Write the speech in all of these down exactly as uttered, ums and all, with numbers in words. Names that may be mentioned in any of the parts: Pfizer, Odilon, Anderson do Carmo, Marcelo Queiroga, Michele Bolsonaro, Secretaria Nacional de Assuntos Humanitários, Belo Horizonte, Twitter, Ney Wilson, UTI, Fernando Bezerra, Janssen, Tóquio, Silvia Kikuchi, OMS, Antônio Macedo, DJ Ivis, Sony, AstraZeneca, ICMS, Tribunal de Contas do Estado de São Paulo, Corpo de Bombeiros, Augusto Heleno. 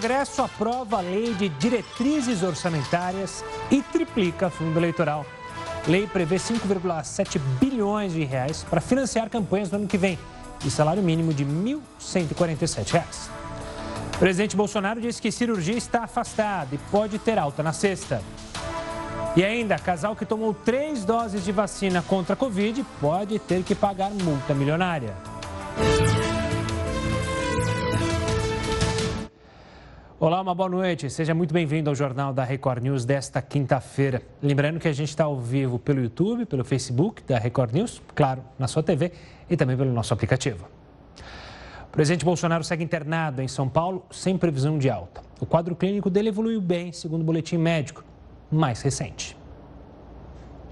Congresso aprova a Lei de Diretrizes Orçamentárias e triplica fundo eleitoral. Lei prevê cinco vírgula sete bilhões de reais para financiar campanhas no ano que vem e salário mínimo de mil cento e quarenta e sete reais. O presidente Bolsonaro disse que cirurgia está afastada e pode ter alta na sexta. E ainda, casal que tomou três doses de vacina contra a Covid pode ter que pagar multa milionária. Olá, uma boa noite. Seja muito bem-vindo ao Jornal da Record News desta quinta-feira. Lembrando que a gente está ao vivo pelo YouTube, pelo Facebook da Record News, claro, na sua T V e também pelo nosso aplicativo. O presidente Bolsonaro segue internado em São Paulo sem previsão de alta. O quadro clínico dele evoluiu bem, segundo o boletim médico mais recente.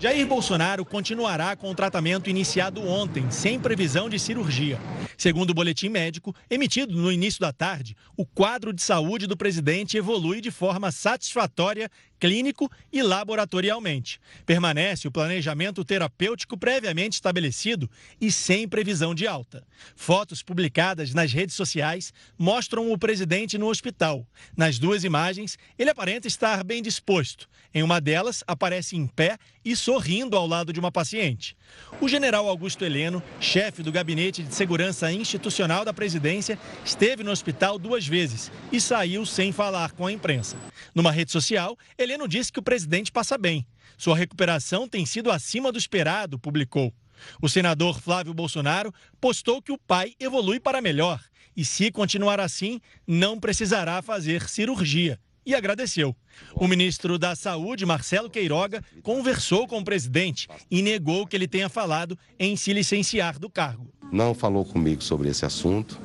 Jair Bolsonaro continuará com o tratamento iniciado ontem, sem previsão de cirurgia. Segundo o boletim médico, emitido no início da tarde, o quadro de saúde do presidente evolui de forma satisfatória, clínico e laboratorialmente. Permanece o planejamento terapêutico previamente estabelecido e sem previsão de alta. Fotos publicadas nas redes sociais mostram o presidente no hospital. Nas duas imagens, ele aparenta estar bem disposto. Em uma delas, aparece em pé e sorrindo ao lado de uma paciente. O general Augusto Heleno, chefe do Gabinete de Segurança Institucional da Presidência, esteve no hospital duas vezes e saiu sem falar com a imprensa. Numa rede social, Heleno disse que o presidente passa bem. Sua recuperação tem sido acima do esperado, publicou. O senador Flávio Bolsonaro postou que o pai evolui para melhor e, se continuar assim, não precisará fazer cirurgia. E agradeceu. O ministro da Saúde, Marcelo Queiroga, conversou com o presidente e negou que ele tenha falado em se licenciar do cargo. Não falou comigo sobre esse assunto,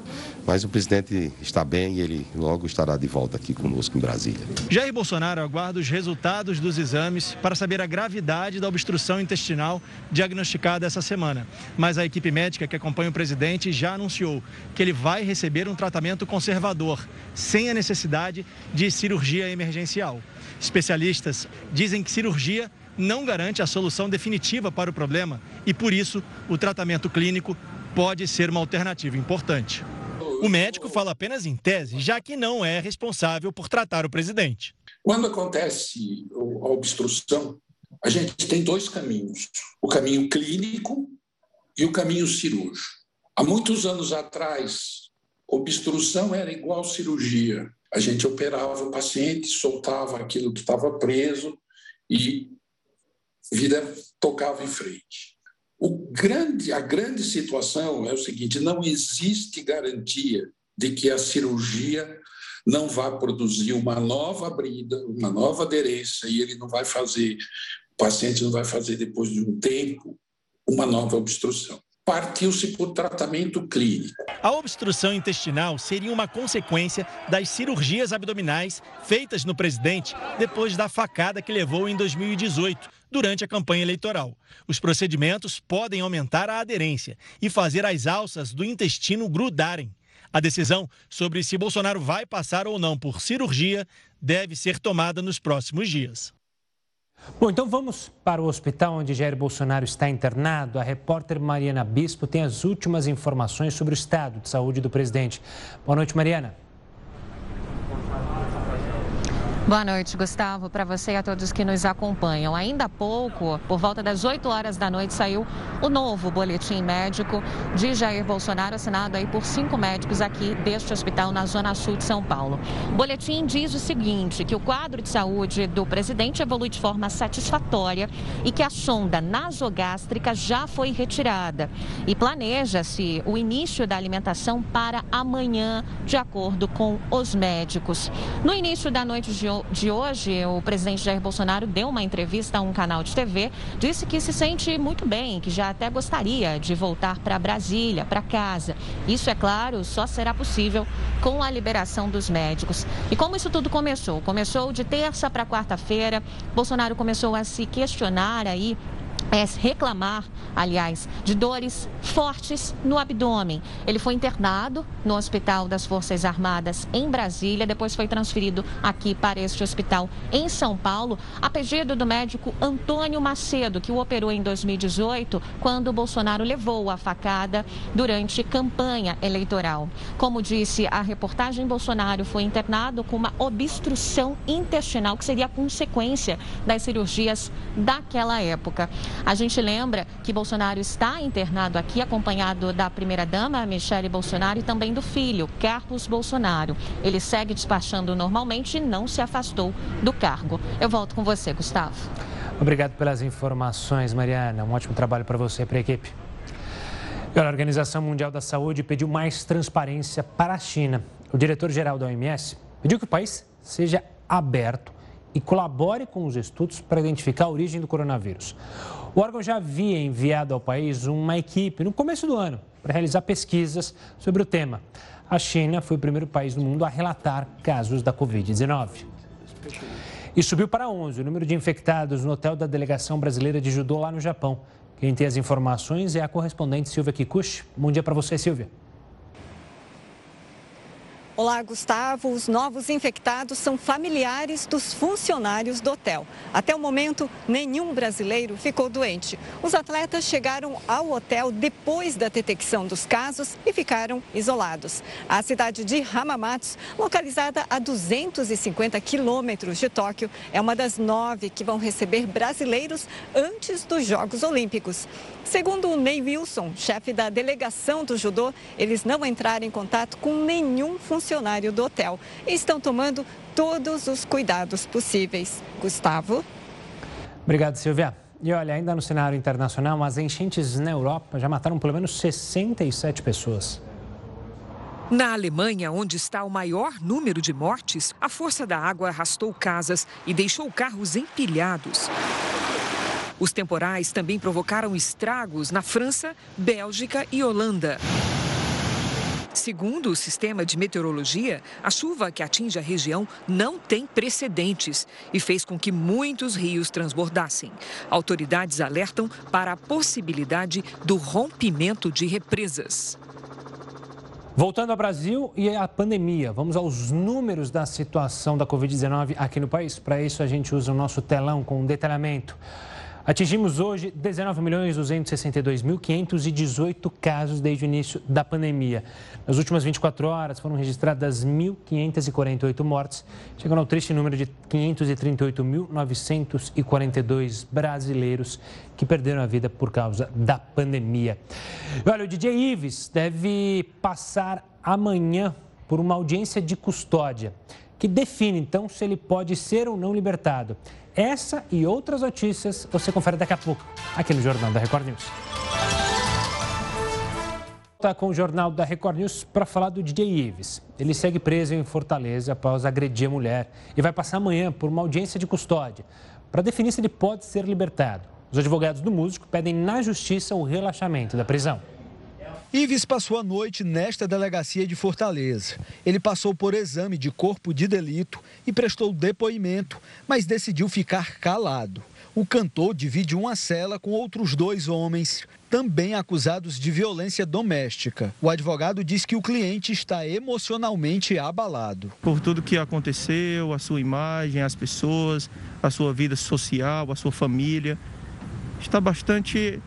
mas o presidente está bem e ele logo estará de volta aqui conosco em Brasília. Jair Bolsonaro aguarda os resultados dos exames para saber a gravidade da obstrução intestinal diagnosticada essa semana. Mas a equipe médica que acompanha o presidente já anunciou que ele vai receber um tratamento conservador, sem a necessidade de cirurgia emergencial. Especialistas dizem que cirurgia não garante a solução definitiva para o problema e, por isso, o tratamento clínico pode ser uma alternativa importante. O médico fala apenas em tese, já que não é responsável por tratar o presidente. Quando acontece a obstrução, a gente tem dois caminhos, o caminho clínico e o caminho cirúrgico. Há muitos anos atrás, obstrução era igual cirurgia. A gente operava o paciente, soltava aquilo que estava preso e a vida tocava em frente. O grande, a grande situação é o seguinte, não existe garantia de que a cirurgia não vá produzir uma nova abrida, uma nova aderência, e ele não vai fazer, o paciente não vai fazer depois de um tempo uma nova obstrução. Partiu-se por tratamento clínico. A obstrução intestinal seria uma consequência das cirurgias abdominais feitas no presidente depois da facada que levou em dois mil e dezoito, durante a campanha eleitoral. Os procedimentos podem aumentar a aderência e fazer as alças do intestino grudarem. A decisão sobre se Bolsonaro vai passar ou não por cirurgia deve ser tomada nos próximos dias. Bom, então vamos para o hospital onde Jair Bolsonaro está internado. A repórter Mariana Bispo tem as últimas informações sobre o estado de saúde do presidente. Boa noite, Mariana. Boa noite, Gustavo, para você e a todos que nos acompanham. Ainda há pouco, por volta das oito horas da noite, saiu o novo boletim médico de Jair Bolsonaro, assinado aí por cinco médicos aqui deste hospital na Zona Sul de São Paulo. O boletim diz o seguinte, que o quadro de saúde do presidente evolui de forma satisfatória e que a sonda nasogástrica já foi retirada. E planeja-se o início da alimentação para amanhã, de acordo com os médicos. No início da noite de De hoje, o presidente Jair Bolsonaro deu uma entrevista a um canal de T V, disse que se sente muito bem, que já até gostaria de voltar para Brasília, para casa. Isso, é claro, só será possível com a liberação dos médicos. E como isso tudo começou? Começou de terça para quarta-feira, Bolsonaro começou a se questionar aí É reclamar, aliás, de dores fortes no abdômen. Ele foi internado no Hospital das Forças Armadas em Brasília, depois foi transferido aqui para este hospital em São Paulo, a pedido do médico Antônio Macedo, que o operou em dois mil e dezoito, quando Bolsonaro levou a facada durante campanha eleitoral. Como disse a reportagem, Bolsonaro foi internado com uma obstrução intestinal, que seria a consequência das cirurgias daquela época. A gente lembra que Bolsonaro está internado aqui, acompanhado da primeira-dama, Michele Bolsonaro, e também do filho, Carlos Bolsonaro. Ele segue despachando normalmente e não se afastou do cargo. Eu volto com você, Gustavo. Obrigado pelas informações, Mariana. Um ótimo trabalho para você e para a equipe. A Organização Mundial da Saúde pediu mais transparência para a China. O diretor-geral da O M S pediu que o país seja aberto e colabore com os estudos para identificar a origem do coronavírus. O órgão já havia enviado ao país uma equipe no começo do ano para realizar pesquisas sobre o tema. A China foi o primeiro país do mundo a relatar casos da covid dezenove. E subiu para onze o número de infectados no hotel da delegação brasileira de judô lá no Japão. Quem tem as informações é a correspondente Silvia Kikuchi. Bom dia para você, Silvia. Olá, Gustavo. Os novos infectados são familiares dos funcionários do hotel. Até o momento, nenhum brasileiro ficou doente. Os atletas chegaram ao hotel depois da detecção dos casos e ficaram isolados. A cidade de Hamamatsu, localizada a duzentos e cinquenta quilômetros de Tóquio, é uma das nove que vão receber brasileiros antes dos Jogos Olímpicos. Segundo o Ney Wilson, chefe da delegação do judô, eles não entraram em contato com nenhum funcionário. funcionário do hotel e estão tomando todos os cuidados possíveis. Gustavo. Obrigado, Silvia. E olha, ainda no cenário internacional, as enchentes na Europa já mataram pelo menos sessenta e sete pessoas. Na Alemanha, onde está o maior número de mortes, a força da água arrastou casas e deixou carros empilhados. Os temporais também provocaram estragos na França, Bélgica e Holanda. Segundo o sistema de meteorologia, a chuva que atinge a região não tem precedentes e fez com que muitos rios transbordassem. Autoridades alertam para a possibilidade do rompimento de represas. Voltando ao Brasil e à pandemia, vamos aos números da situação da covid dezenove aqui no país. Para isso, a gente usa o nosso telão com um detalhamento. Atingimos hoje dezenove milhões duzentos e sessenta e dois mil quinhentos e dezoito casos desde o início da pandemia. Nas últimas vinte e quatro horas foram registradas mil quinhentas e quarenta e oito mortes, chegando ao triste número de quinhentos e trinta e oito mil novecentos e quarenta e dois brasileiros que perderam a vida por causa da pandemia. E olha, o D J Ivis deve passar amanhã por uma audiência de custódia, que define, então, se ele pode ser ou não libertado. Essa e outras notícias você confere daqui a pouco, aqui no Jornal da Record News. Está com o Jornal da Record News para falar do D J Ivis. Ele segue preso em Fortaleza após agredir a mulher e vai passar amanhã por uma audiência de custódia para definir se ele pode ser libertado. Os advogados do músico pedem na justiça o relaxamento da prisão. Ivis passou a noite nesta delegacia de Fortaleza. Ele passou por exame de corpo de delito e prestou depoimento, mas decidiu ficar calado. O cantor divide uma cela com outros dois homens, também acusados de violência doméstica. O advogado diz que o cliente está emocionalmente abalado. Por tudo que aconteceu, a sua imagem, as pessoas, a sua vida social, a sua família, está bastante...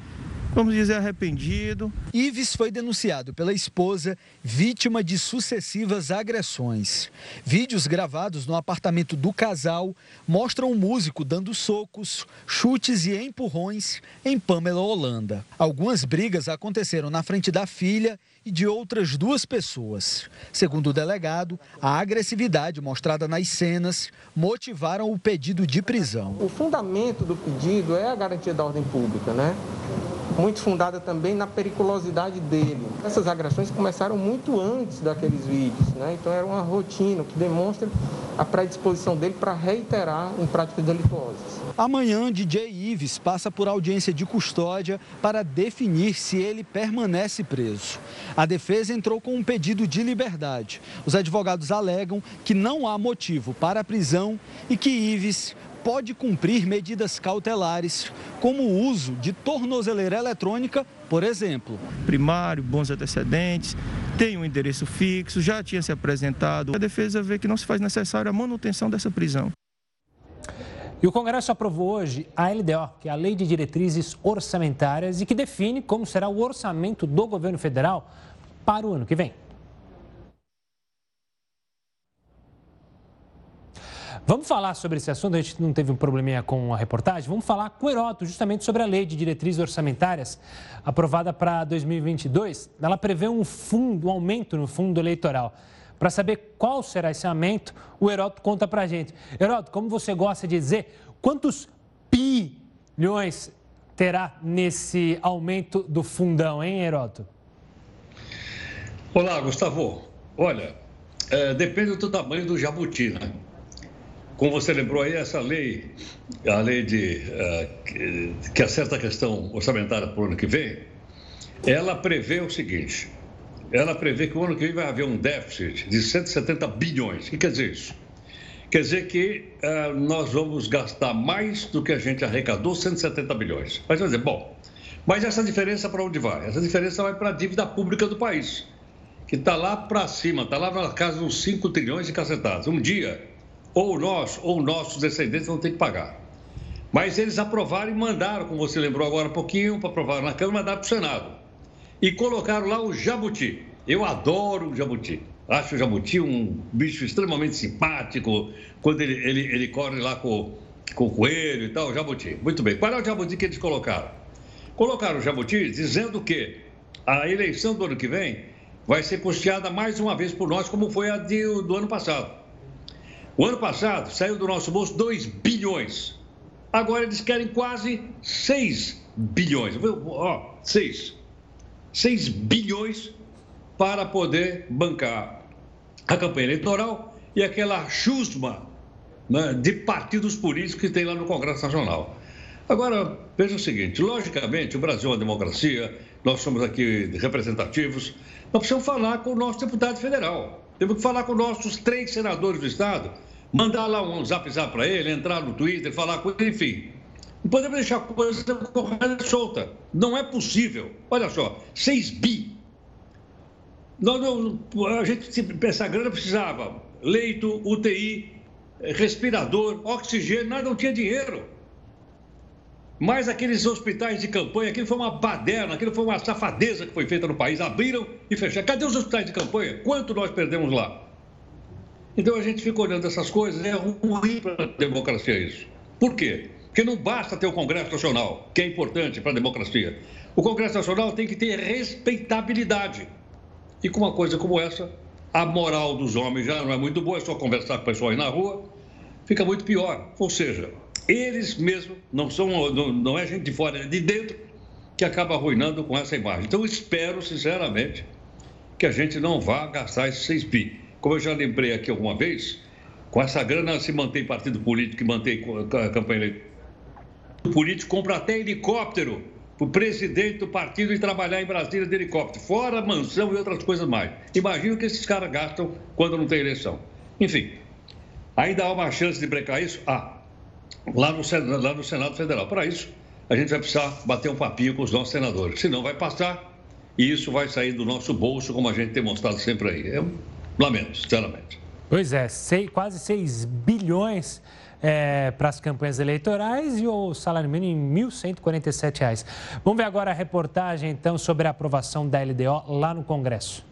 vamos dizer, arrependido. Ivis foi denunciado pela esposa, vítima de sucessivas agressões. Vídeos gravados no apartamento do casal mostram o músico dando socos, chutes e empurrões em Pamela Holanda. Algumas brigas aconteceram na frente da filha e de outras duas pessoas. Segundo o delegado, a agressividade mostrada nas cenas motivaram o pedido de prisão. O fundamento do pedido é a garantia da ordem pública, né? Muito fundada também na periculosidade dele. Essas agressões começaram muito antes daqueles vídeos, né? Então era uma rotina que demonstra a predisposição dele para reiterar em práticas delituosas. Amanhã, D J Ivis passa por audiência de custódia para definir se ele permanece preso. A defesa entrou com um pedido de liberdade. Os advogados alegam que não há motivo para a prisão e que Ivis pode cumprir medidas cautelares, como o uso de tornozeleira eletrônica, por exemplo. Primário, bons antecedentes, tem um endereço fixo, já tinha se apresentado. A defesa vê que não se faz necessária a manutenção dessa prisão. E o Congresso aprovou hoje a L D O, que é a Lei de Diretrizes Orçamentárias, e que define como será o orçamento do governo federal para o ano que vem. Vamos falar sobre esse assunto, a gente não teve um probleminha com a reportagem, vamos falar com o Heroto justamente sobre a Lei de Diretrizes Orçamentárias aprovada para dois mil e vinte e dois. Ela prevê um fundo, um aumento no fundo eleitoral. Para saber qual será esse aumento, o Heroto conta para a gente. Heroto, como você gosta de dizer, quantos bilhões terá nesse aumento do fundão, hein, Heroto? Olá, Gustavo. Olha, é, depende do tamanho do jabuti, né? Como você lembrou aí, essa lei, a lei de, uh, que, que acerta a questão orçamentária para o ano que vem, ela prevê o seguinte, ela prevê que o ano que vem vai haver um déficit de cento e setenta bilhões. O que quer dizer isso? Quer dizer que uh, nós vamos gastar mais do que a gente arrecadou, cento e setenta bilhões. Mas vai dizer, bom, mas essa diferença para onde vai? Essa diferença vai para a dívida pública do país, que está lá para cima, está lá na casa dos cinco trilhões de cacetadas. Um dia... ou nós, ou nossos descendentes vão ter que pagar. Mas eles aprovaram e mandaram, como você lembrou agora há pouquinho, para aprovar na Câmara, mandaram para o Senado. E colocaram lá o jabuti. Eu adoro o jabuti. Acho o jabuti um bicho extremamente simpático, quando ele, ele, ele corre lá com, com o coelho e tal, o jabuti. Muito bem, qual é o jabuti que eles colocaram? Colocaram o jabuti dizendo que a eleição do ano que vem vai ser custeada mais uma vez por nós, como foi a de, do ano passado. O ano passado, saiu do nosso bolso dois bilhões. Agora eles querem quase seis bilhões. Ó, seis. seis bilhões para poder bancar a campanha eleitoral e aquela chusma, né, de partidos políticos que tem lá no Congresso Nacional. Agora, veja o seguinte, logicamente, o Brasil é uma democracia, nós somos aqui representativos, nós precisamos falar com o nosso deputado federal. Temos que falar com nossos três senadores do Estado, mandar lá um zap zap para ele, entrar no Twitter, falar com ele, enfim. Não podemos deixar a coisa correndo solta. Não é possível. Olha só, seis bi. Nós não, a gente, essa grana precisava. Leito, U T I, respirador, oxigênio, nós não tinha dinheiro. Mas aqueles hospitais de campanha, aquilo foi uma baderna, aquilo foi uma safadeza que foi feita no país. Abriram e fecharam. Cadê os hospitais de campanha? Quanto nós perdemos lá? Então a gente fica olhando essas coisas, é ruim para a democracia isso. Por quê? Porque não basta ter o Congresso Nacional, que é importante para a democracia. O Congresso Nacional tem que ter respeitabilidade. E com uma coisa como essa, a moral dos homens já não é muito boa, é só conversar com pessoas na rua, fica muito pior. Ou seja... eles mesmos, não, são, não, não é gente de fora, é de dentro, que acaba arruinando com essa imagem. Então, espero, sinceramente, que a gente não vá gastar esses seis bi. Como eu já lembrei aqui alguma vez, com essa grana se mantém partido político, que mantém a campanha eleitoral. O político compra até helicóptero para o presidente do partido ir trabalhar em Brasília de helicóptero, fora mansão e outras coisas mais. Imagina o que esses caras gastam quando não tem eleição. Enfim, ainda há uma chance de brecar isso? Ah, Lá no, Senado, lá no Senado Federal. Para isso, a gente vai precisar bater um papinho com os nossos senadores. Senão vai passar e isso vai sair do nosso bolso, como a gente tem mostrado sempre aí. Eu lamento, sinceramente. Pois é, sei, quase seis bilhões é, para as campanhas eleitorais e o salário mínimo em mil cento e quarenta e sete reais. Vamos ver agora a reportagem, então, sobre a aprovação da L D O lá no Congresso.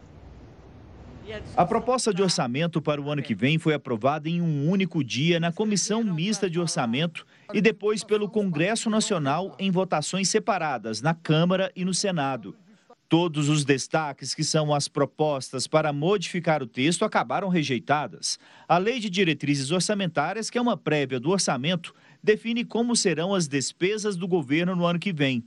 A proposta de orçamento para o ano que vem foi aprovada em um único dia na Comissão Mista de Orçamento e depois pelo Congresso Nacional em votações separadas na Câmara e no Senado. Todos os destaques, que são as propostas para modificar o texto, acabaram rejeitadas. A Lei de Diretrizes Orçamentárias, que é uma prévia do orçamento, define como serão as despesas do governo no ano que vem.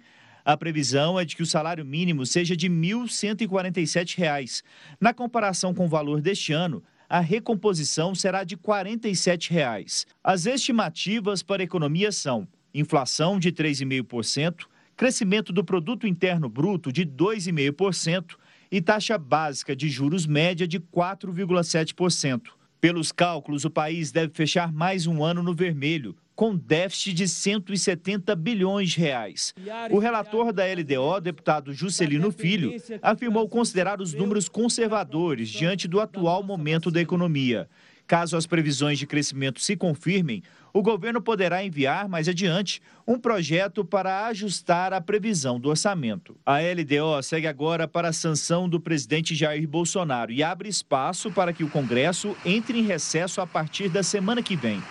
A previsão é de que o salário mínimo seja de mil cento e quarenta e sete reais. Na comparação com o valor deste ano, a recomposição será de quarenta e sete reais. As estimativas para a economia são inflação de três vírgula cinco por cento, crescimento do produto interno bruto de dois vírgula cinco por cento e taxa básica de juros média de quatro vírgula sete por cento. Pelos cálculos, o país deve fechar mais um ano no vermelho, com déficit de cento e setenta bilhões de reais. O relator da L D O, deputado Juscelino Filho, afirmou considerar os números conservadores diante do atual momento da economia. Caso as previsões de crescimento se confirmem, o governo poderá enviar mais adiante um projeto para ajustar a previsão do orçamento. A L D O segue agora para a sanção do presidente Jair Bolsonaro e abre espaço para que o Congresso entre em recesso a partir da semana que vem.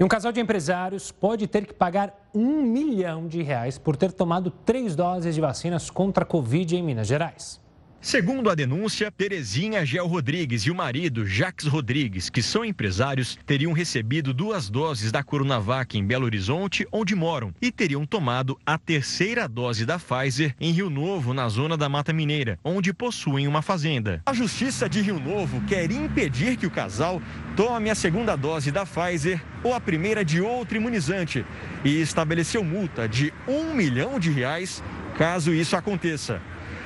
E um casal de empresários pode ter que pagar um milhão de reais por ter tomado três doses de vacinas contra a Covid em Minas Gerais. Segundo a denúncia, Terezinha Gel Rodrigues e o marido, Jax Rodrigues, que são empresários, teriam recebido duas doses da Coronavac em Belo Horizonte, onde moram, e teriam tomado a terceira dose da Pfizer em Rio Novo, na zona da Mata Mineira, onde possuem uma fazenda. A Justiça de Rio Novo quer impedir que o casal tome a segunda dose da Pfizer ou a primeira de outro imunizante e estabeleceu multa de um milhão de reais caso isso aconteça.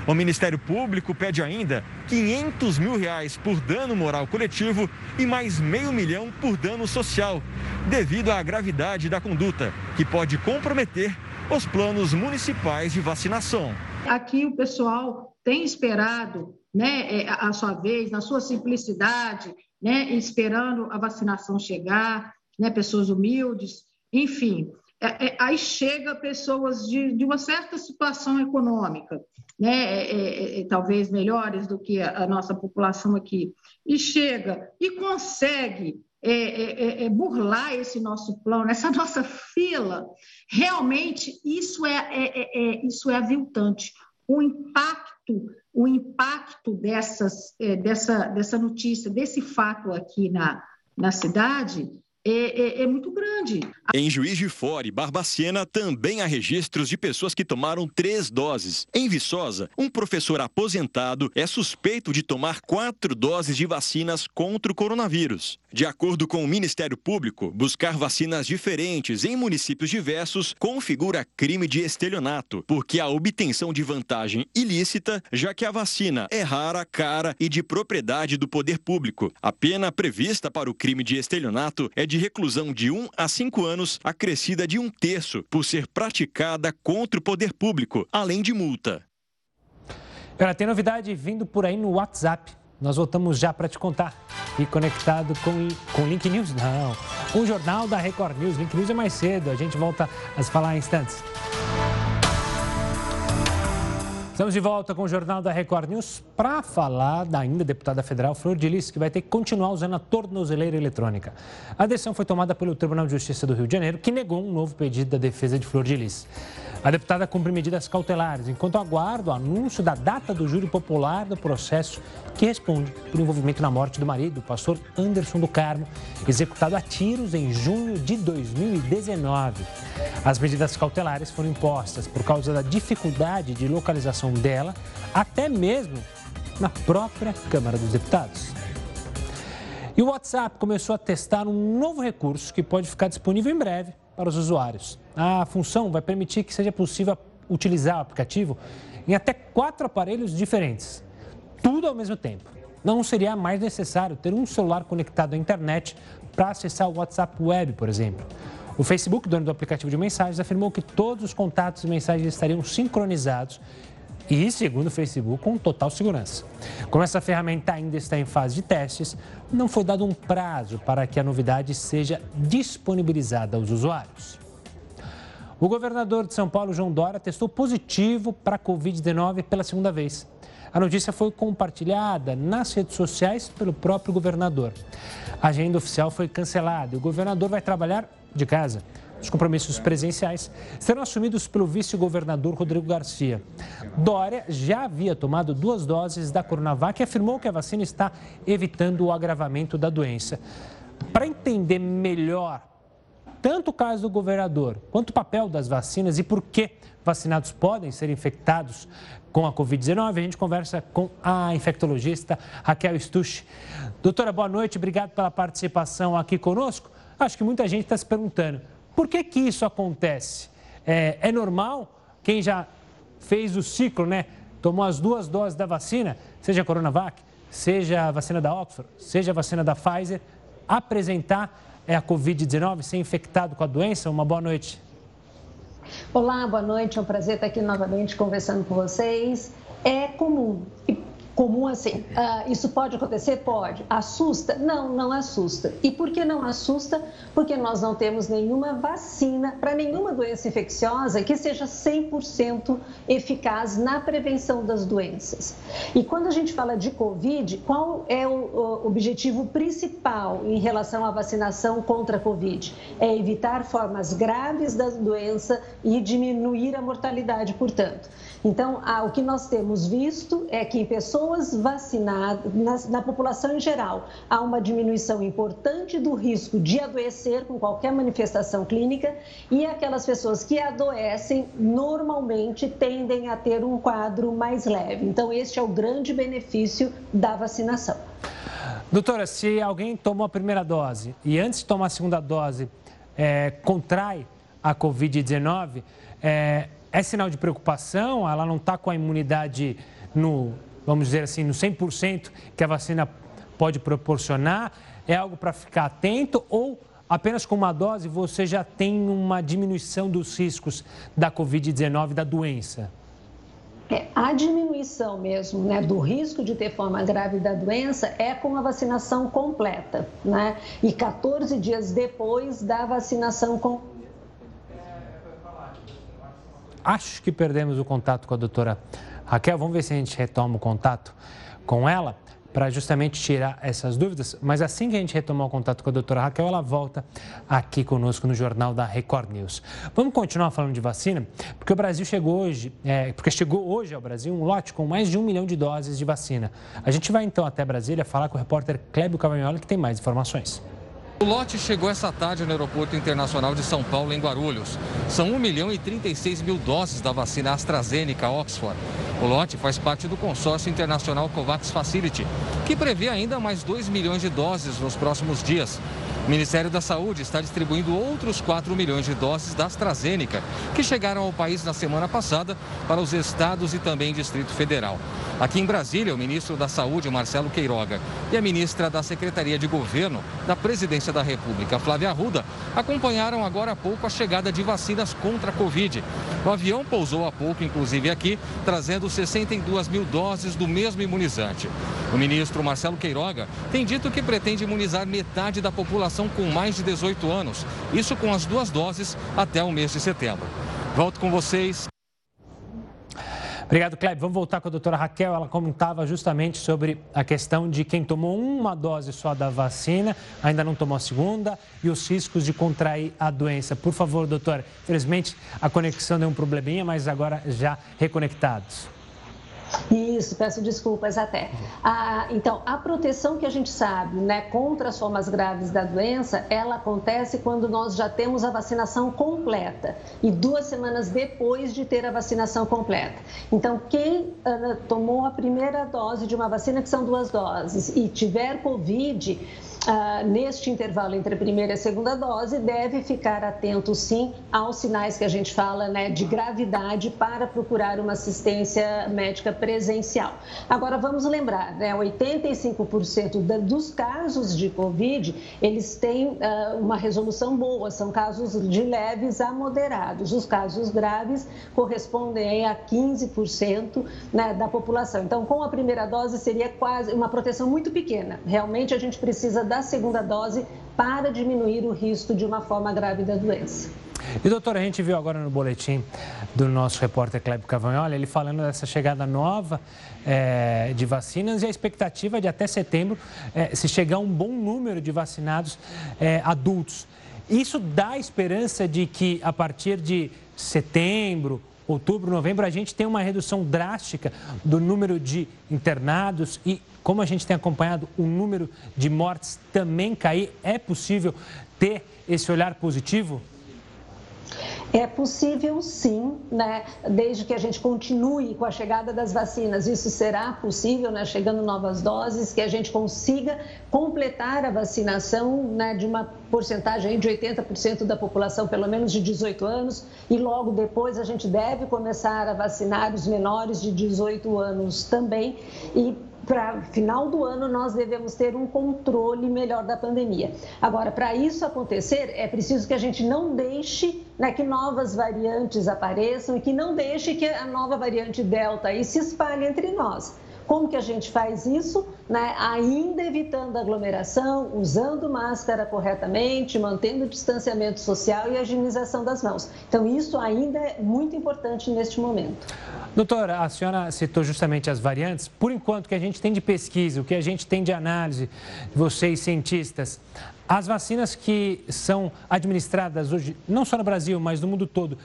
O Ministério Público pede ainda quinhentos mil reais por dano moral coletivo e mais meio milhão por dano social, devido à gravidade da conduta, que pode comprometer os planos municipais de vacinação. Aqui o pessoal tem esperado, né, a sua vez, na sua simplicidade, né, esperando a vacinação chegar, né, pessoas humildes, enfim. É, é, aí chega pessoas de, de uma certa situação econômica, né, é, é, talvez melhores do que a, a nossa população aqui, e chega e consegue é, é, é, burlar esse nosso plano, essa nossa fila. Realmente isso é, é, é, é, isso é aviltante. O impacto, o impacto dessas, é, dessa, dessa notícia, desse fato aqui na, na cidade... É, é, é muito grande. Em Juiz de Fora e Barbacena, também há registros de pessoas que tomaram três doses. Em Viçosa, um professor aposentado é suspeito de tomar quatro doses de vacinas contra o coronavírus. De acordo com o Ministério Público, buscar vacinas diferentes em municípios diversos configura crime de estelionato, porque há obtenção de vantagem ilícita, já que a vacina é rara, cara e de propriedade do poder público. A pena prevista para o crime de estelionato é de de reclusão de um a cinco anos, acrescida de um terço, por ser praticada contra o poder público, além de multa. Olha, tem novidade vindo por aí no WhatsApp. Nós voltamos já para te contar. E conectado com o Link News, não. Com o Jornal da Record News. Link News é mais cedo, a gente volta a se falar em instantes. Estamos de volta com o Jornal da Record News para falar da ainda deputada federal Flordelis, que vai ter que continuar usando a tornozeleira eletrônica. A decisão foi tomada pelo Tribunal de Justiça do Rio de Janeiro, que negou um novo pedido da defesa de Flordelis. A deputada cumpre medidas cautelares, enquanto aguarda o anúncio da data do júri popular do processo que responde por envolvimento na morte do marido, o pastor Anderson do Carmo, executado a tiros em junho de dois mil e dezenove. As medidas cautelares foram impostas por causa da dificuldade de localização dela, até mesmo na própria Câmara dos Deputados. E o WhatsApp começou a testar um novo recurso que pode ficar disponível em breve para os usuários. A função vai permitir que seja possível utilizar o aplicativo em até quatro aparelhos diferentes, tudo ao mesmo tempo. Não seria mais necessário ter um celular conectado à internet para acessar o WhatsApp Web, por exemplo. O Facebook, dono do aplicativo de mensagens, afirmou que todos os contatos e mensagens estariam sincronizados e, segundo o Facebook, com total segurança. Como essa ferramenta ainda está em fase de testes, não foi dado um prazo para que a novidade seja disponibilizada aos usuários. O governador de São Paulo, João Doria, testou positivo para a Covid dezenove pela segunda vez. A notícia foi compartilhada nas redes sociais pelo próprio governador. A agenda oficial foi cancelada e o governador vai trabalhar de casa. Os compromissos presenciais serão assumidos pelo vice-governador Rodrigo Garcia. Doria já havia tomado duas doses da Coronavac e afirmou que a vacina está evitando o agravamento da doença. Para entender melhor tanto o caso do governador quanto o papel das vacinas e por que vacinados podem ser infectados com a Covid dezenove, a gente conversa com a infectologista Raquel Stusch. Doutora, boa noite, obrigado pela participação aqui conosco. Acho que muita gente está se perguntando, por que que isso acontece? É, é normal? Quem já fez o ciclo, né, tomou as duas doses da vacina, seja a Coronavac, seja a vacina da Oxford, seja a vacina da Pfizer, apresentar é a covid dezenove, ser infectado com a doença? Uma boa noite. Olá, boa noite. É um prazer estar aqui novamente conversando com vocês. É comum, comum assim, uh, isso pode acontecer? Pode. Assusta? Não, não assusta. E por que não assusta? Porque nós não temos nenhuma vacina para nenhuma doença infecciosa que seja cem por cento eficaz na prevenção das doenças. E quando a gente fala de Covid, qual é o objetivo principal em relação à vacinação contra a Covid? É evitar formas graves da doença e diminuir a mortalidade, portanto. Então, ah, o que nós temos visto é que em pessoas Pessoas vacinadas, na, na população em geral, há uma diminuição importante do risco de adoecer com qualquer manifestação clínica, e aquelas pessoas que adoecem normalmente tendem a ter um quadro mais leve. Então, este é o grande benefício da vacinação. Doutora, se alguém tomou a primeira dose e antes de tomar a segunda dose é, contrai a covid dezenove, é, é sinal de preocupação? Ela não está com a imunidade no... vamos dizer assim, no cem por cento que a vacina pode proporcionar? É algo para ficar atento, ou apenas com uma dose você já tem uma diminuição dos riscos da covid dezenove, da doença? É, a diminuição mesmo, né, do risco de ter forma grave da doença é com a vacinação completa, né? E quatorze dias depois da vacinação completa. Acho que perdemos o contato com a doutora Raquel, vamos ver se a gente retoma o contato com ela para justamente tirar essas dúvidas. Mas assim que a gente retomar o contato com a doutora Raquel, ela volta aqui conosco no Jornal da Record News. Vamos continuar falando de vacina, porque o Brasil chegou hoje, é, porque chegou hoje ao Brasil um lote com mais de um milhão de doses de vacina. A gente vai então até Brasília falar com o repórter Clébio Cavaniola, que tem mais informações. O lote chegou essa tarde no Aeroporto Internacional de São Paulo, em Guarulhos. São um milhão e trinta e seis mil doses da vacina AstraZeneca Oxford. O lote faz parte do consórcio internacional COVAX Facility, que prevê ainda mais dois milhões de doses nos próximos dias. O Ministério da Saúde está distribuindo outros quatro milhões de doses da AstraZeneca, que chegaram ao país na semana passada para os estados e também Distrito Federal. Aqui em Brasília, o ministro da Saúde, Marcelo Queiroga, e a ministra da Secretaria de Governo da Presidência da República, Flávia Arruda, acompanharam agora há pouco a chegada de vacinas contra a Covid. O avião pousou há pouco, inclusive aqui, trazendo sessenta e duas mil doses do mesmo imunizante. O ministro Marcelo Queiroga tem dito que pretende imunizar metade da população com mais de dezoito anos, isso com as duas doses até o mês de setembro. Volto com vocês. Obrigado, Clébio. Vamos voltar com a doutora Raquel. Ela comentava justamente sobre a questão de quem tomou uma dose só da vacina, ainda não tomou a segunda, e os riscos de contrair a doença. Por favor, doutora. Infelizmente, a conexão deu um probleminha, mas agora já reconectados. Isso, peço desculpas até. Ah, então, a proteção que a gente sabe, né, contra as formas graves da doença, ela acontece quando nós já temos a vacinação completa e duas semanas depois de ter a vacinação completa. Então, quem ah, tomou a primeira dose de uma vacina, que são duas doses, e tiver Covid, ah, neste intervalo entre a primeira e a segunda dose, deve ficar atento, sim, aos sinais que a gente fala, né, de gravidade, para procurar uma assistência médica presencial. Agora, vamos lembrar, né, oitenta e cinco por cento dos casos de Covid, eles têm uh, uma resolução boa, são casos de leves a moderados. Os casos graves correspondem a quinze por cento, né, da população. Então, com a primeira dose seria quase uma proteção muito pequena. Realmente, a gente precisa da segunda dose para diminuir o risco de uma forma grave da doença. E, doutora, a gente viu agora no boletim do nosso repórter Clébio Cavaniola, ele falando dessa chegada nova é, de vacinas e a expectativa de até setembro é, se chegar um bom número de vacinados é, adultos. Isso dá esperança de que a partir de setembro, outubro, novembro, a gente tem uma redução drástica do número de internados e, como a gente tem acompanhado, o número de mortes também cair? É possível ter esse olhar positivo? É possível, sim, né? Desde que a gente continue com a chegada das vacinas, isso será possível, né? Chegando novas doses, que a gente consiga completar a vacinação, né, de uma porcentagem de oitenta por cento da população, pelo menos de dezoito anos, e logo depois a gente deve começar a vacinar os menores de dezoito anos também, e para final do ano nós devemos ter um controle melhor da pandemia. Agora, para isso acontecer, é preciso que a gente não deixe, né, que novas variantes apareçam e que não deixe que a nova variante Delta aí se espalhe entre nós. Como que a gente faz isso, né? Ainda evitando aglomeração, usando máscara corretamente, mantendo o distanciamento social e a higienização das mãos. Então, isso ainda é muito importante neste momento. Doutora, a senhora citou justamente as variantes. Por enquanto, o que a gente tem de pesquisa, o que a gente tem de análise, vocês cientistas, as vacinas que são administradas hoje, não só no Brasil, mas no mundo todo,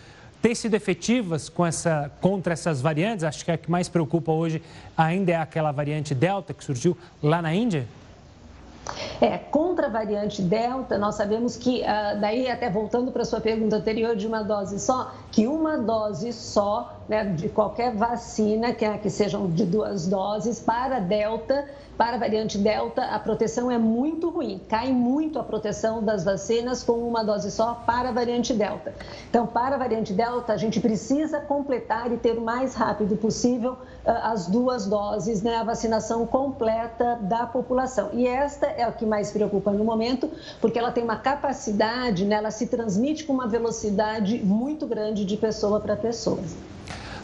têm sido efetivas com essa, contra essas variantes? Acho que a que mais preocupa hoje ainda é aquela variante Delta que surgiu lá na Índia? É, contra a variante Delta, nós sabemos que, ah, daí até voltando para a sua pergunta anterior de uma dose só, que uma dose só, né, de qualquer vacina, que, que sejam de duas doses, para Delta, para a variante Delta, a proteção é muito ruim, cai muito a proteção das vacinas com uma dose só para a variante Delta. Então, para a variante Delta, a gente precisa completar e ter o mais rápido possível ah, as duas doses, né, a vacinação completa da população. E esta é o que mais preocupa no momento, porque ela tem uma capacidade, né, ela se transmite com uma velocidade muito grande de pessoa para pessoa.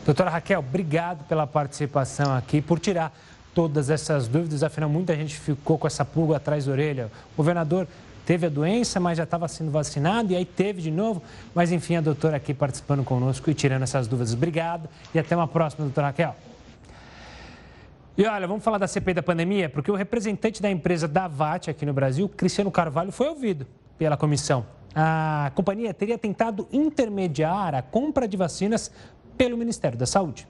Doutora Raquel, obrigado pela participação aqui, por tirar todas essas dúvidas, afinal muita gente ficou com essa pulga atrás da orelha. O governador teve a doença, mas já estava sendo vacinado e aí teve de novo, mas enfim, a doutora aqui participando conosco e tirando essas dúvidas. Obrigado e até uma próxima, doutora Raquel. E olha, vamos falar da C P I da pandemia, porque o representante da empresa Davati aqui no Brasil, Cristiano Carvalho, foi ouvido pela comissão. A companhia teria tentado intermediar a compra de vacinas pelo Ministério da Saúde.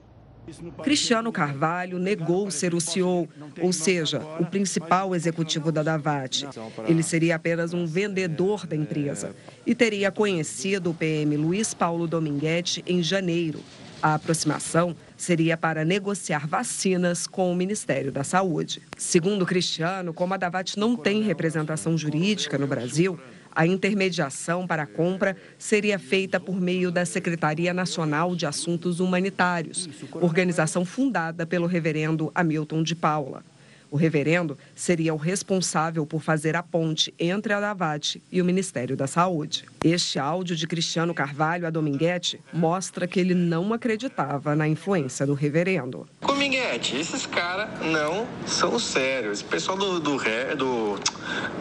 Cristiano Carvalho negou ser o C E O, ou seja, o principal executivo da Davati. Ele seria apenas um vendedor da empresa e teria conhecido o P M Luiz Paulo Dominghetti em janeiro. A aproximação seria para negociar vacinas com o Ministério da Saúde. Segundo Cristiano, como a Davati não tem representação jurídica no Brasil, a intermediação para a compra seria feita por meio da Secretaria Nacional de Assuntos Humanitários, organização fundada pelo reverendo Hamilton de Paula. O reverendo seria o responsável por fazer a ponte entre a Davati e o Ministério da Saúde. Este áudio de Cristiano Carvalho a Dominghetti mostra que ele não acreditava na influência do reverendo. Dominghetti, esses caras não são sérios. Esse pessoal do, do, do,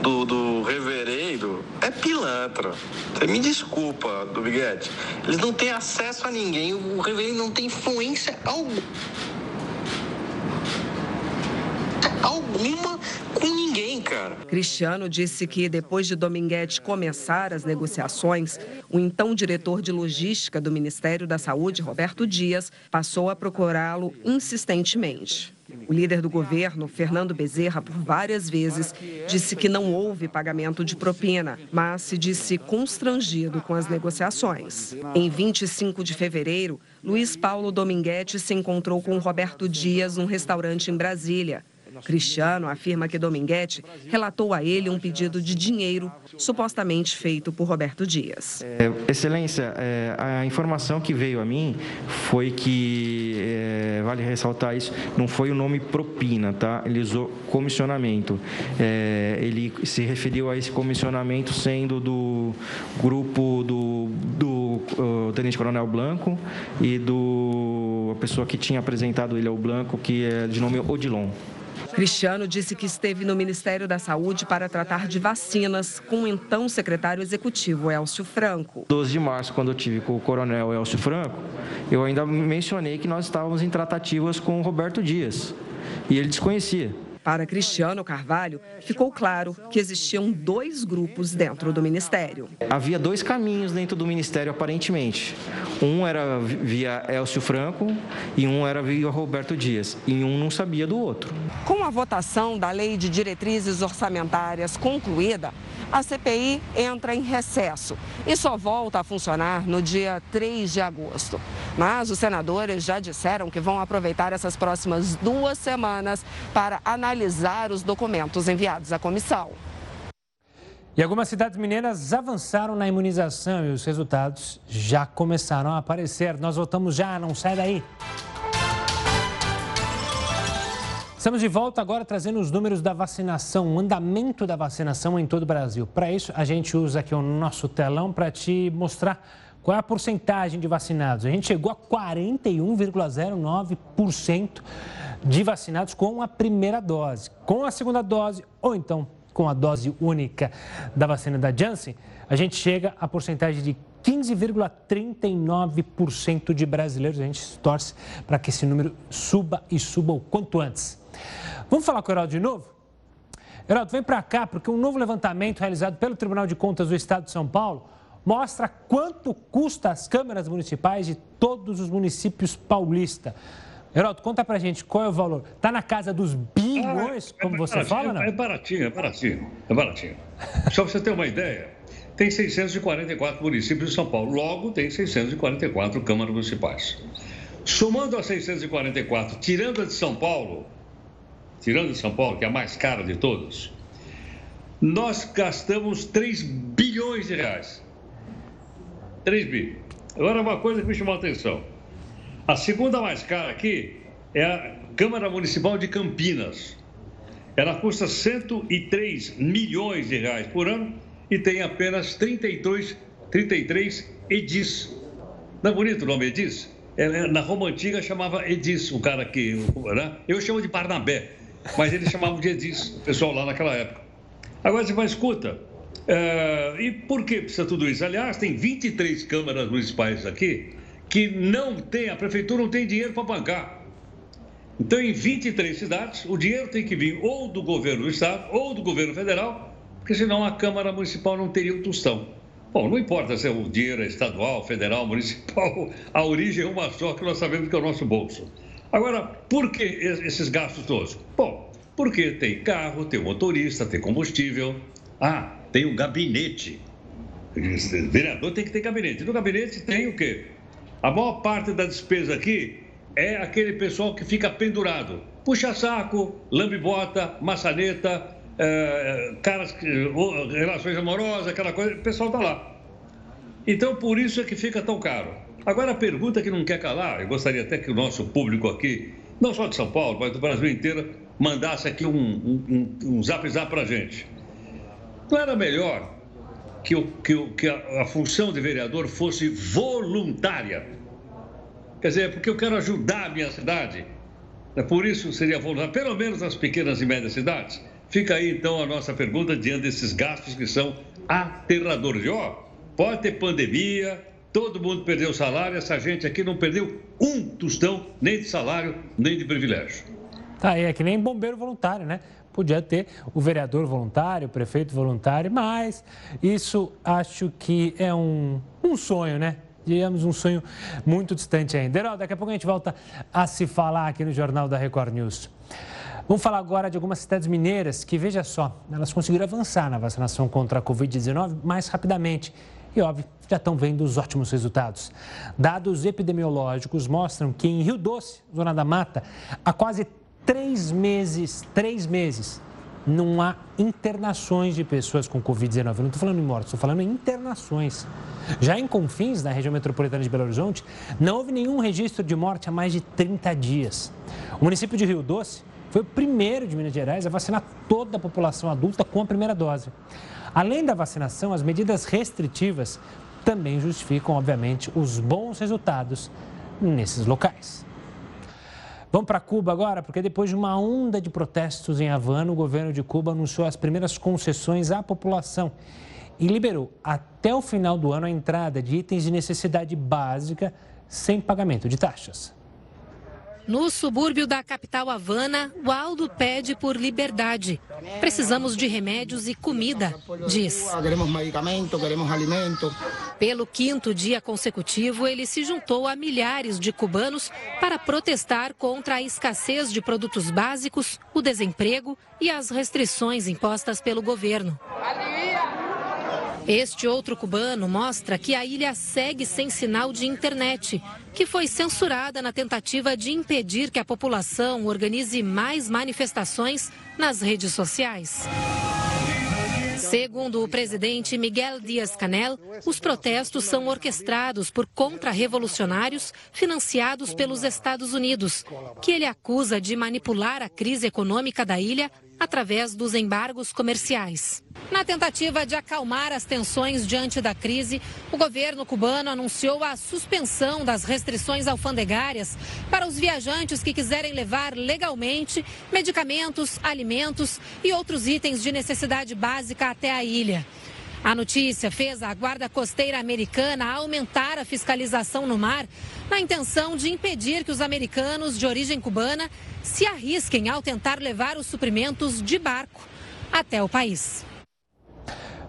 do, do reverendo é pilantra. Você me desculpa, Dominghetti. Eles não têm acesso a ninguém. O reverendo não tem influência alguma. Alguma com ninguém, cara. Cristiano disse que depois de Dominghetti começar as negociações, o então diretor de logística do Ministério da Saúde, Roberto Dias, passou a procurá-lo insistentemente. O líder do governo, Fernando Bezerra, por várias vezes, disse que não houve pagamento de propina, mas se disse constrangido com as negociações. Em vinte e cinco de fevereiro, Luiz Paulo Dominghetti se encontrou com Roberto Dias num restaurante em Brasília. Cristiano afirma que Dominghetti relatou a ele um pedido de dinheiro supostamente feito por Roberto Dias. É, excelência, é, a informação que veio a mim foi que, é, vale ressaltar isso, não foi o nome propina, tá? Ele usou comissionamento. É, ele se referiu a esse comissionamento sendo do grupo do, do uh, Tenente Coronel Blanco e do a pessoa que tinha apresentado ele ao Blanco, que é de nome Odilon. Cristiano disse que esteve no Ministério da Saúde para tratar de vacinas com o então secretário executivo Elcio Franco. doze de março, quando eu tive com o coronel Elcio Franco, eu ainda mencionei que nós estávamos em tratativas com o Roberto Dias e ele desconhecia. Para Cristiano Carvalho, ficou claro que existiam dois grupos dentro do Ministério. Havia dois caminhos dentro do Ministério, aparentemente. Um era via Elcio Franco e um era via Roberto Dias. E um não sabia do outro. Com a votação da Lei de Diretrizes Orçamentárias concluída, a C P I entra em recesso e só volta a funcionar no dia três de agosto. Mas os senadores já disseram que vão aproveitar essas próximas duas semanas para analisar os documentos enviados à comissão. E algumas cidades mineiras avançaram na imunização e os resultados já começaram a aparecer. Nós voltamos já, não sai daí. Estamos de volta agora trazendo os números da vacinação, o andamento da vacinação em todo o Brasil. Para isso, a gente usa aqui o nosso telão para te mostrar qual é a porcentagem de vacinados. A gente chegou a quarenta e um vírgula zero nove por cento de vacinados com a primeira dose. Com a segunda dose, ou então com a dose única da vacina da Janssen, a gente chega a porcentagem de quinze vírgula trinta e nove por cento de brasileiros. A gente torce para que esse número suba e suba o quanto antes. Vamos falar com o Heraldo de novo? Heraldo, vem para cá, porque um novo levantamento realizado pelo Tribunal de Contas do Estado de São Paulo mostra quanto custa as câmeras municipais de todos os municípios paulistas. Heraldo, conta pra gente qual é o valor. Está na casa dos bilhões, ah, é, como você fala, não? É baratinho, é baratinho, é baratinho. Só para você ter uma ideia, tem seiscentos e quarenta e quatro municípios de São Paulo, logo tem seiscentos e quarenta e quatro câmaras municipais. Somando as seiscentos e quarenta e quatro, tirando a de São Paulo, tirando a de São Paulo, que é a mais cara de todas, nós gastamos três bilhões de reais. três bi. Agora, uma coisa que me chamou a atenção. A segunda mais cara aqui é a Câmara Municipal de Campinas. Ela custa cento e três milhões de reais por ano e tem apenas trinta e dois, trinta e três edis. Não é bonito o nome edis? Ela, na Roma Antiga chamava edis, um cara que... Né? Eu chamo de Barnabé, mas eles chamavam de edis, o pessoal lá naquela época. Agora, você vai, escuta... Uh, e por que precisa tudo isso? Aliás, tem vinte e três câmaras municipais aqui que não tem, a prefeitura não tem dinheiro para bancar. Então, em vinte e três cidades, o dinheiro tem que vir ou do governo do estado ou do governo federal, porque senão a Câmara Municipal não teria o tostão. Bom, não importa se o dinheiro é estadual, federal, municipal, a origem é uma só, que nós sabemos que é o nosso bolso. Agora, por que esses gastos todos? Bom, porque tem carro, tem motorista, tem combustível. Ah, tem o gabinete. O vereador tem que ter gabinete. No gabinete tem o quê? A maior parte da despesa aqui é aquele pessoal que fica pendurado. Puxa saco, lambe-bota, maçaneta, é, caras, relações amorosas, aquela coisa. O pessoal está lá. Então, por isso é que fica tão caro. Agora, a pergunta que não quer calar, eu gostaria até que o nosso público aqui, não só de São Paulo, mas do Brasil inteiro, mandasse aqui um, um, um, um zap-zap para a gente. Não era melhor que, o, que, o, que a, a função de vereador fosse voluntária? Quer dizer, porque eu quero ajudar a minha cidade. Por isso seria voluntário, pelo menos nas pequenas e médias cidades. Fica aí, então, a nossa pergunta diante desses gastos que são aterradores. E, ó, pode ter pandemia, todo mundo perdeu o salário, essa gente aqui não perdeu um tostão, nem de salário, nem de privilégio. Tá aí, é que nem bombeiro voluntário, né? Podia ter o vereador voluntário, o prefeito voluntário, mas isso acho que é um, um sonho, né? Digamos, um sonho muito distante ainda. Heraldo, daqui a pouco a gente volta a se falar aqui no Jornal da Record News. Vamos falar agora de algumas cidades mineiras que, veja só, elas conseguiram avançar na vacinação contra a covid dezenove mais rapidamente. E, óbvio, já estão vendo os ótimos resultados. Dados epidemiológicos mostram que em Rio Doce, zona da mata, há quase Três meses, três meses, não há internações de pessoas com covid dezenove. Eu não estou falando em mortes, estou falando em internações. Já em Confins, na região metropolitana de Belo Horizonte, não houve nenhum registro de morte há mais de trinta dias. O município de Rio Doce foi o primeiro de Minas Gerais a vacinar toda a população adulta com a primeira dose. Além da vacinação, as medidas restritivas também justificam, obviamente, os bons resultados nesses locais. Vamos para Cuba agora, porque depois de uma onda de protestos em Havana, o governo de Cuba anunciou as primeiras concessões à população e liberou até o final do ano a entrada de itens de necessidade básica sem pagamento de taxas. No subúrbio da capital Havana, o Aldo pede por liberdade. Precisamos de remédios e comida, diz. Queremos medicamento, queremos alimento. Pelo quinto dia consecutivo, ele se juntou a milhares de cubanos para protestar contra a escassez de produtos básicos, o desemprego e as restrições impostas pelo governo. Este outro cubano mostra que a ilha segue sem sinal de internet, que foi censurada na tentativa de impedir que a população organize mais manifestações nas redes sociais. Segundo o presidente Miguel Díaz-Canel, os protestos são orquestrados por contra-revolucionários financiados pelos Estados Unidos, que ele acusa de manipular a crise econômica da ilha através dos embargos comerciais. Na tentativa de acalmar as tensões diante da crise, o governo cubano anunciou a suspensão das restrições alfandegárias para os viajantes que quiserem levar legalmente medicamentos, alimentos e outros itens de necessidade básica até a ilha. A notícia fez a guarda costeira americana aumentar a fiscalização no mar na intenção de impedir que os americanos de origem cubana se arrisquem ao tentar levar os suprimentos de barco até o país.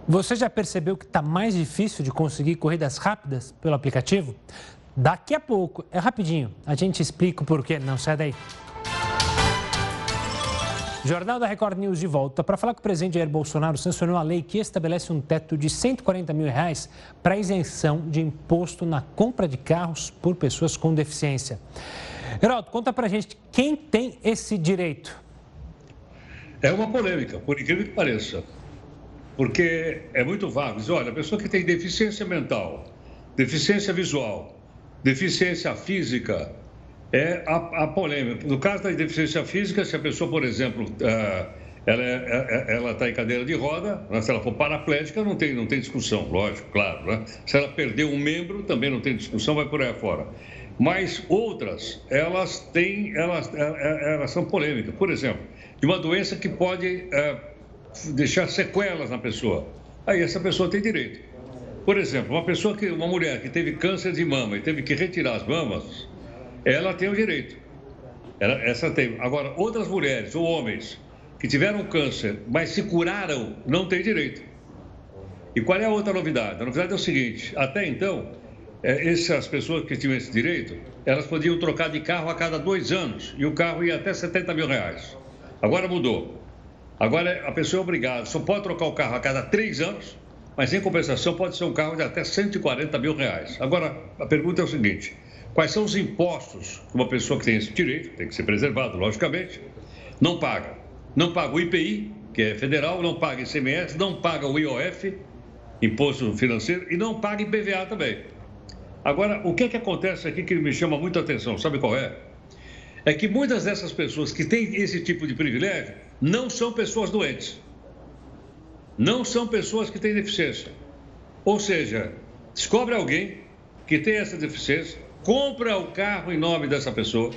Você já percebeu que está mais difícil de conseguir corridas rápidas pelo aplicativo? Daqui a pouco, é rapidinho, a gente explica o porquê, não sai daí. Jornal da Record News de volta para falar que o presidente Jair Bolsonaro sancionou a lei que estabelece um teto de cento e quarenta mil reais para isenção de imposto na compra de carros por pessoas com deficiência. Heraldo, conta para a gente quem tem esse direito. É uma polêmica, por incrível que pareça, porque é muito vago. Olha, a pessoa que tem deficiência mental, deficiência visual, deficiência física... É a, a polêmica. No caso da deficiência física, se a pessoa, por exemplo, ela está em cadeira de roda, se ela for paraplégica, não tem, não tem discussão, lógico, claro, né? Se ela perder um membro, também não tem discussão, vai por aí afora. Mas outras, elas têm, elas, elas são polêmicas. Por exemplo, de uma doença que pode é, deixar sequelas na pessoa, aí essa pessoa tem direito. Por exemplo, uma pessoa que, uma mulher que teve câncer de mama e teve que retirar as mamas, ela tem o direito, ela, essa tem. Agora, outras mulheres ou homens que tiveram câncer, mas se curaram, não tem direito. E qual é a outra novidade? A novidade é o seguinte, até então, é, essas pessoas que tinham esse direito, elas podiam trocar de carro a cada dois anos, e o carro ia até setenta mil reais. Agora mudou. Agora a pessoa é obrigada, só pode trocar o carro a cada três anos, mas em compensação pode ser um carro de até cento e quarenta mil reais. Agora, a pergunta é o seguinte... Quais são os impostos que uma pessoa que tem esse direito, tem que ser preservado, logicamente, não paga? Não paga o I P I, que é federal, não paga I C M S, não paga o I O F, Imposto Financeiro, e não paga I P V A também. Agora, o que é que acontece aqui que me chama muito a atenção, sabe qual é? É que muitas dessas pessoas que têm esse tipo de privilégio não são pessoas doentes. Não são pessoas que têm deficiência. Ou seja, descobre alguém que tem essa deficiência, compra o carro em nome dessa pessoa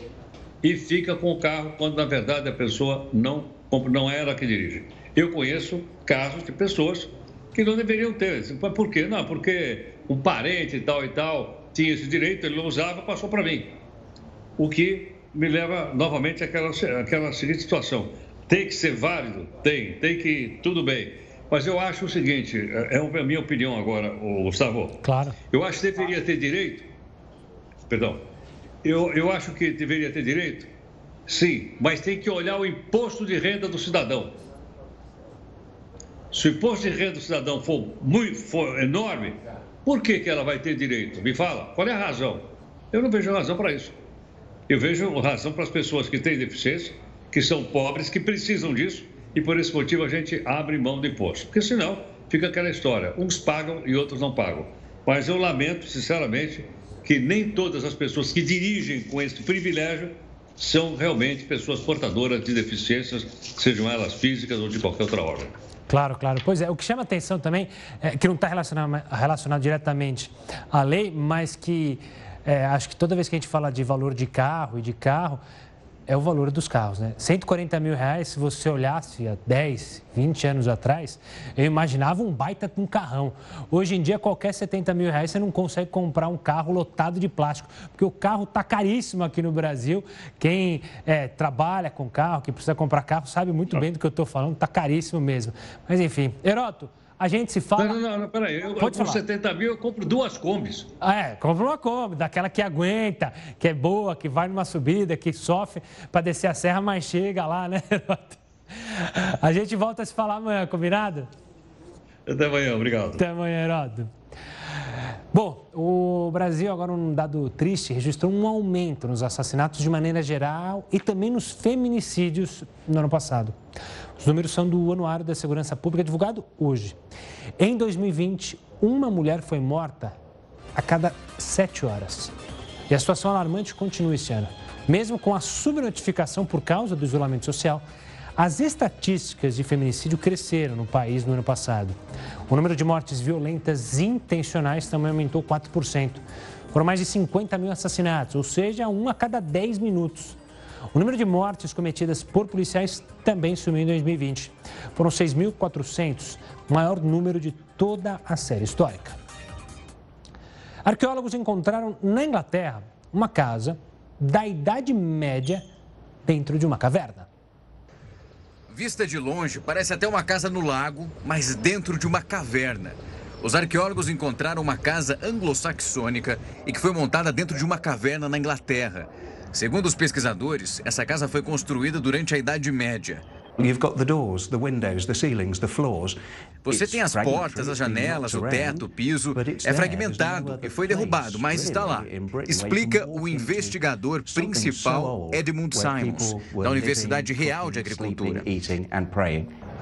e fica com o carro quando, na verdade, a pessoa não, não é ela que dirige. Eu conheço casos de pessoas que não deveriam ter. Por quê? Não, porque um parente e tal e tal tinha esse direito, ele não usava, passou para mim. O que me leva novamente àquela, àquela seguinte situação. Tem que ser válido? Tem. Tem que... Tudo bem. Mas eu acho o seguinte, é a minha opinião agora, Gustavo. Claro. Eu acho que deveria ter direito... Perdão, eu, eu acho que deveria ter direito, sim, mas tem que olhar o imposto de renda do cidadão. Se o imposto de renda do cidadão for, muito, for enorme, por que que ela vai ter direito? Me fala, qual é a razão? Eu não vejo razão para isso. Eu vejo razão para as pessoas que têm deficiência, que são pobres, que precisam disso, e por esse motivo a gente abre mão do imposto. Porque senão fica aquela história, uns pagam e outros não pagam. Mas eu lamento, sinceramente... que nem todas as pessoas que dirigem com esse privilégio são realmente pessoas portadoras de deficiências, sejam elas físicas ou de qualquer outra ordem. Claro, claro. Pois é, o que chama atenção também, é, que não está relacionado, relacionado diretamente à lei, mas que é, acho que toda vez que a gente fala de valor de carro e de carro, é o valor dos carros, né? cento e quarenta mil reais, se você olhasse há dez, vinte anos atrás, eu imaginava um baita de um carrão. Hoje em dia, qualquer setenta mil reais, você não consegue comprar um carro lotado de plástico, porque o carro está caríssimo aqui no Brasil. Quem é, trabalha com carro, que precisa comprar carro, sabe muito bem do que eu estou falando, está caríssimo mesmo. Mas enfim, Heroto, a gente se fala... Não, não, não, peraí, eu, com setenta mil eu compro duas Kombis. É, compro uma Kombi, daquela que aguenta, que é boa, que vai numa subida, que sofre para descer a serra, mas chega lá, né? A gente volta a se falar amanhã, combinado? Até amanhã, obrigado. Até amanhã, Heródoto. Bom, o Brasil agora, num dado triste, registrou um aumento nos assassinatos de maneira geral e também nos feminicídios no ano passado. Os números são do Anuário da Segurança Pública, divulgado hoje. Em dois mil e vinte, uma mulher foi morta a cada sete horas. E a situação alarmante continua esse ano. Mesmo com a subnotificação por causa do isolamento social, as estatísticas de feminicídio cresceram no país no ano passado. O número de mortes violentas intencionais também aumentou quatro por cento. Foram mais de cinquenta mil assassinatos, ou seja, um a cada dez minutos. O número de mortes cometidas por policiais também sumiu em dois mil e vinte. Foram seis mil e quatrocentos, o maior número de toda a série histórica. Arqueólogos encontraram na Inglaterra uma casa da Idade Média dentro de uma caverna. Vista de longe, parece até uma casa no lago, mas dentro de uma caverna. Os arqueólogos encontraram uma casa anglo-saxônica e que foi montada dentro de uma caverna na Inglaterra. Segundo os pesquisadores, essa casa foi construída durante a Idade Média. Você tem as portas, as janelas, o teto, o piso. É fragmentado e foi derrubado, mas está lá. Explica o investigador principal Edmund Simons, da Universidade Real de Agricultura.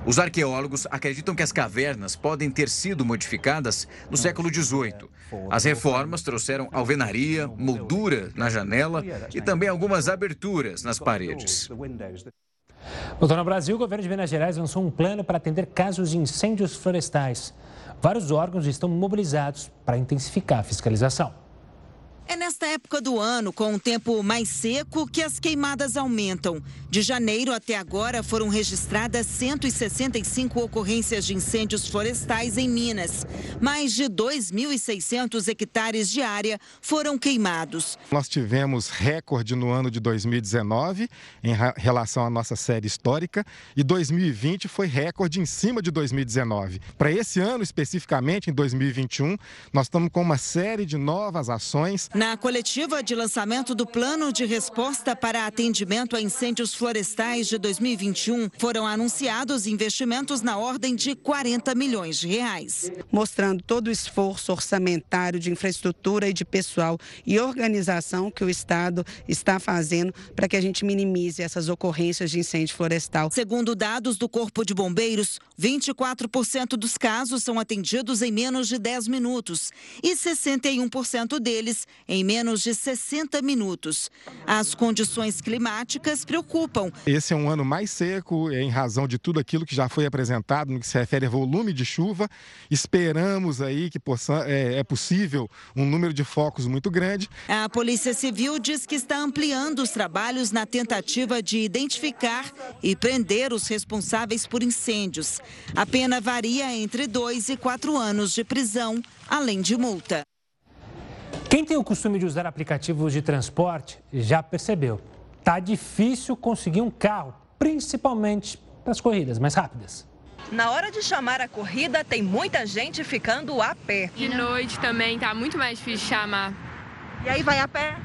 Os arqueólogos acreditam que as cavernas podem ter sido modificadas no século dezoito. As reformas trouxeram alvenaria, moldura na janela e também algumas aberturas nas paredes. Voltando ao Brasil, o governo de Minas Gerais lançou um plano para atender casos de incêndios florestais. Vários órgãos estão mobilizados para intensificar a fiscalização. É nesta época do ano, com um tempo mais seco, que as queimadas aumentam. De janeiro até agora foram registradas cento e sessenta e cinco ocorrências de incêndios florestais em Minas. Mais de dois mil e seiscentos hectares de área foram queimados. Nós tivemos recorde no ano de dois mil e dezenove em relação à nossa série histórica e dois mil e vinte foi recorde em cima de dois mil e dezenove. Para esse ano especificamente, em dois mil e vinte e um, nós estamos com uma série de novas ações. Na coletiva de lançamento do Plano de Resposta para Atendimento a Incêndios Florestais de dois mil e vinte e um, foram anunciados investimentos na ordem de quarenta milhões de reais. Mostrando todo o esforço orçamentário de infraestrutura e de pessoal e organização que o Estado está fazendo para que a gente minimize essas ocorrências de incêndio florestal. Segundo dados do Corpo de Bombeiros, vinte e quatro por cento dos casos são atendidos em menos de dez minutos e sessenta e um por cento deles em menos de sessenta minutos. As condições climáticas preocupam. Esse é um ano mais seco em razão de tudo aquilo que já foi apresentado no que se refere a volume de chuva. Esperamos aí que possa, é, é possível um número de focos muito grande. A Polícia Civil diz que está ampliando os trabalhos na tentativa de identificar e prender os responsáveis por incêndios. A pena varia entre dois e quatro anos de prisão, além de multa. Quem tem o costume de usar aplicativos de transporte já percebeu. Tá difícil conseguir um carro, principalmente para as corridas mais rápidas. Na hora de chamar a corrida, tem muita gente ficando a pé. De noite também tá muito mais difícil chamar. E aí vai a pé?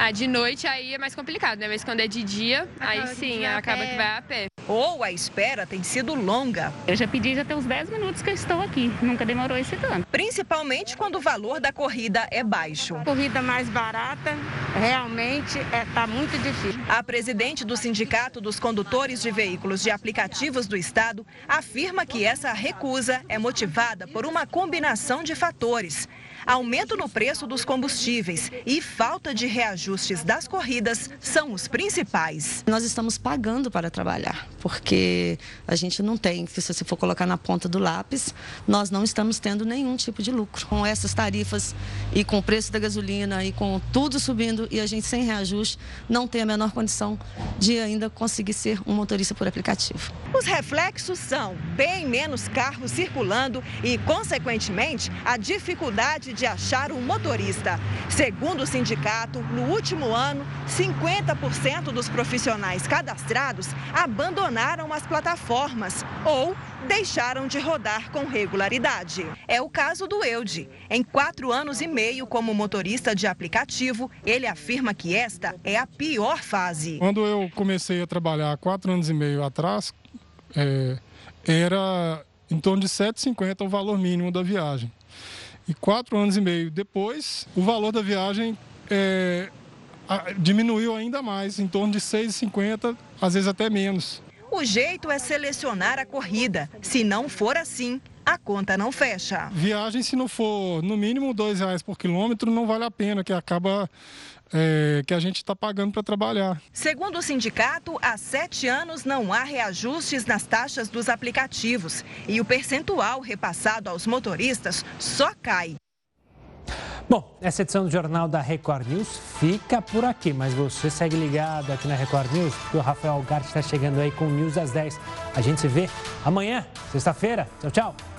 Ah, de noite aí é mais complicado, né? Mas quando é de dia, acaba aí sim, acaba que vai a pé. Ou a espera tem sido longa. Eu já pedi já tem uns dez minutos que eu estou aqui, nunca demorou esse tanto. Principalmente quando o valor da corrida é baixo. A corrida mais barata realmente está é, muito difícil. A presidente do Sindicato dos Condutores de Veículos de Aplicativos do Estado afirma que essa recusa é motivada por uma combinação de fatores. Aumento no preço dos combustíveis e falta de reajustes das corridas são os principais. Nós estamos pagando para trabalhar, porque a gente não tem, se você for colocar na ponta do lápis, nós não estamos tendo nenhum tipo de lucro. Com essas tarifas e com o preço da gasolina e com tudo subindo e a gente sem reajuste, não tem a menor condição de ainda conseguir ser um motorista por aplicativo. Os reflexos são bem menos carros circulando e, consequentemente, a dificuldade de achar um motorista. Segundo o sindicato, no último ano, cinquenta por cento dos profissionais cadastrados abandonaram as plataformas ou deixaram de rodar com regularidade. É o caso do Eude. Em quatro anos e meio como motorista de aplicativo, ele afirma que esta é a pior fase. Quando eu comecei a trabalhar quatro anos e meio atrás, é, era em torno de sete reais e cinquenta centavos o valor mínimo da viagem. E quatro anos e meio depois, o valor da viagem é, a, diminuiu ainda mais, em torno de seis reais e cinquenta, às vezes até menos. O jeito é selecionar a corrida. Se não for assim, a conta não fecha. Viagem, se não for no mínimo dois reais por quilômetro, não vale a pena, que acaba é, que a gente está pagando para trabalhar. Segundo o sindicato, há sete anos não há reajustes nas taxas dos aplicativos e o percentual repassado aos motoristas só cai. Bom, essa edição do Jornal da Record News fica por aqui, mas você segue ligado aqui na Record News, porque o Rafael Gart está chegando aí com o News às dez. A gente se vê amanhã, sexta-feira. Tchau, tchau.